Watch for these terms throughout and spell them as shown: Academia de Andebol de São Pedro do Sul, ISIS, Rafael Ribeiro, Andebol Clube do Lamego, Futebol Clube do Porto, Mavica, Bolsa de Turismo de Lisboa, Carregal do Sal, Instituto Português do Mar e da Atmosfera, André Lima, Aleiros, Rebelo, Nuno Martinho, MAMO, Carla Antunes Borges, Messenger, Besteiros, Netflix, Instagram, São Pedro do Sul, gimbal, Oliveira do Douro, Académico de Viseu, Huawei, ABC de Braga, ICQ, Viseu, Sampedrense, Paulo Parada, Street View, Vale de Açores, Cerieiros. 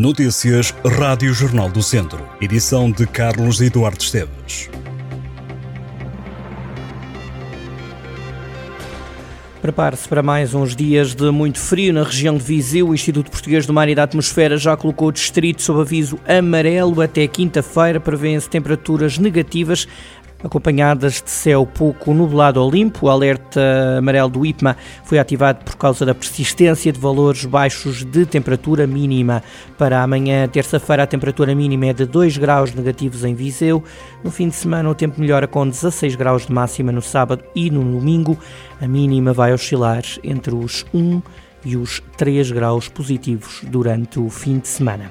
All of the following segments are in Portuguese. Notícias Rádio Jornal do Centro. Edição de Carlos Eduardo Esteves. Prepare-se para mais uns dias de muito frio na região de Viseu. O Instituto Português do Mar e da Atmosfera já colocou o distrito sob aviso amarelo até quinta-feira. Prevêem-se temperaturas negativas, acompanhadas de céu pouco nublado ou limpo. O alerta amarelo do IPMA foi ativado por causa da persistência de valores baixos de temperatura mínima. Para amanhã, terça-feira, a temperatura mínima é de 2 graus negativos em Viseu. No fim de semana, o tempo melhora com 16 graus de máxima no sábado e no domingo. A mínima vai oscilar entre os 1 e os 3 graus positivos durante o fim de semana.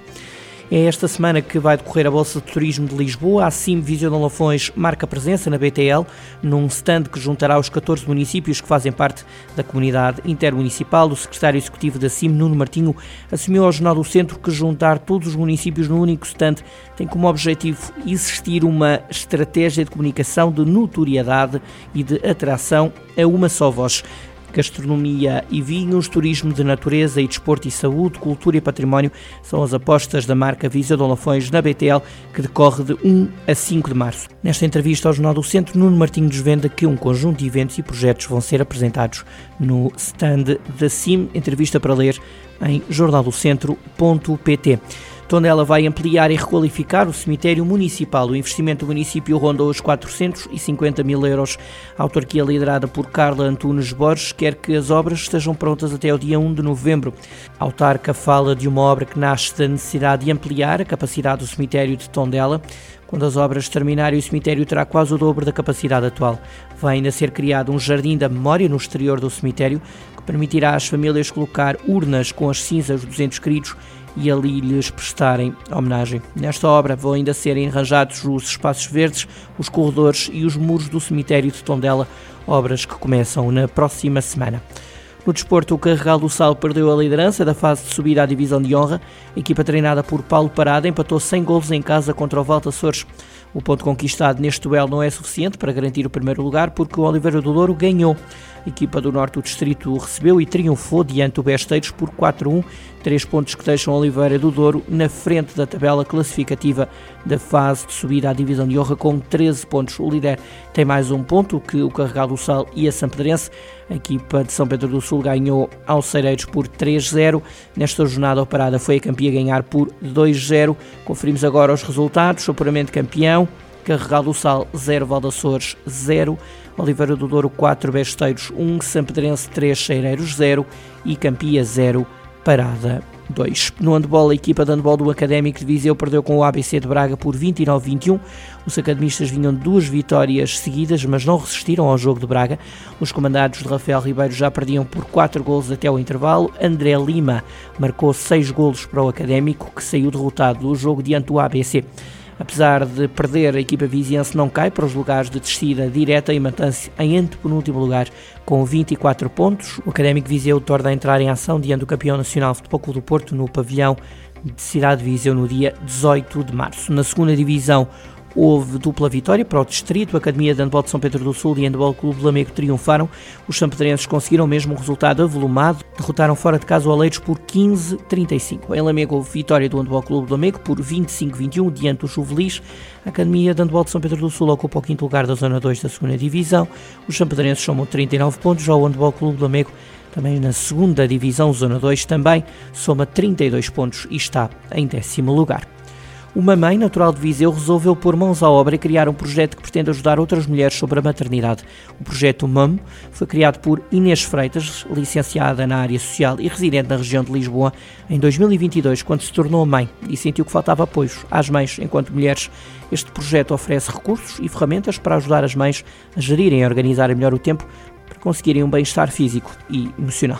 É esta semana que vai decorrer a Bolsa de Turismo de Lisboa. A CIM Viseu Dão Lafões marca presença na BTL, num stand que juntará os 14 municípios que fazem parte da comunidade intermunicipal. O secretário executivo da CIM, Nuno Martinho, assumiu ao Jornal do Centro que juntar todos os municípios num único stand tem como objetivo existir uma estratégia de comunicação, de notoriedade e de atração a uma só voz. Gastronomia e vinhos, turismo de natureza e desporto e saúde, cultura e património são as apostas da marca Viseu Dão Lafões na BTL, que decorre de 1 a 5 de março. Nesta entrevista ao Jornal do Centro, Nuno Martinho desvenda que um conjunto de eventos e projetos vão ser apresentados no stand da CIM. Entrevista para ler em jornaldocentro.pt. Tondela vai ampliar e requalificar o cemitério municipal. O investimento do município ronda os 450 mil euros. A autarquia liderada por Carla Antunes Borges quer que as obras estejam prontas até o dia 1 de novembro. A autarca fala de uma obra que nasce da necessidade de ampliar a capacidade do cemitério de Tondela. Quando as obras terminarem, o cemitério terá quase o dobro da capacidade atual. Vai ainda ser criado um jardim da memória no exterior do cemitério, que permitirá às famílias colocar urnas com as cinzas dos entes queridos e ali lhes prestarem homenagem. Nesta obra vão ainda serem arranjados os espaços verdes, os corredores e os muros do cemitério de Tondela, obras que começam na próxima semana. No desporto, o Carregal do Sal perdeu a liderança da fase de subida à divisão de honra. A equipa treinada por Paulo Parada empatou sem golos em casa contra o Vale de Açores. O ponto conquistado neste duelo não é suficiente para garantir o primeiro lugar, porque o Oliveira do Douro ganhou. A equipa do Norte do Distrito recebeu e triunfou diante do Besteiros por 4-1, 3 pontos que deixam o Oliveira do Douro na frente da tabela classificativa da fase de subida à divisão de honra com 13 pontos. O líder tem mais um ponto que o Carregal do Sal e a Sampedrense. A equipa de São Pedro do Sul ganhou ao Cerieiros por 3-0. Nesta jornada, a Parada foi a Campia ganhar por 2-0. Conferimos agora os resultados. O apuramento campeão: Carregal do Sal 0, Vale de Açores 0, Oliveira do Douro 4, Besteiros 1, Sampedrense 3, Cerieiros 0 e Campia 0, Parada 2. No handebol, a equipa de handebol do Académico de Viseu perdeu com o ABC de Braga por 29-21. Os academistas vinham de 2 vitórias seguidas, mas não resistiram ao jogo de Braga. Os comandados de Rafael Ribeiro já perdiam por 4 golos até o intervalo. André Lima marcou 6 golos para o Académico, que saiu derrotado do jogo diante do ABC. Apesar de perder, a equipa viziense não cai para os lugares de descida direta e mantém-se em antepenúltimo lugar com 24 pontos. O Académico de Viseu torna a entrar em ação diante do campeão nacional Futebol Clube do Porto no pavilhão de Cidade de Viseu no dia 18 de março. Na segunda divisão, houve dupla vitória para o distrito. A Academia de Andebol de São Pedro do Sul e Andebol Clube do Lamego triunfaram. Os sampedrenses conseguiram mesmo um resultado avolumado. Derrotaram fora de casa o Aleiros por 15-35. Em Lamego houve vitória do Andebol Clube do Lamego por 25-21 diante do Juvelis. A Academia de Andebol de São Pedro do Sul ocupa o 5º lugar da zona 2 da 2ª divisão. Os sampedrenses somam 39 pontos, já o Andebol Clube do Lamego, também na 2ª divisão, zona 2, também soma 32 pontos e está em 10º lugar. Uma mãe natural de Viseu resolveu pôr mãos à obra e criar um projeto que pretende ajudar outras mulheres sobre a maternidade. O projeto MAMO foi criado por Inês Freitas, licenciada na área social e residente na região de Lisboa, em 2022, quando se tornou mãe e sentiu que faltava apoios às mães enquanto mulheres. Este projeto oferece recursos e ferramentas para ajudar as mães a gerirem e organizarem melhor o tempo para conseguirem um bem-estar físico e emocional.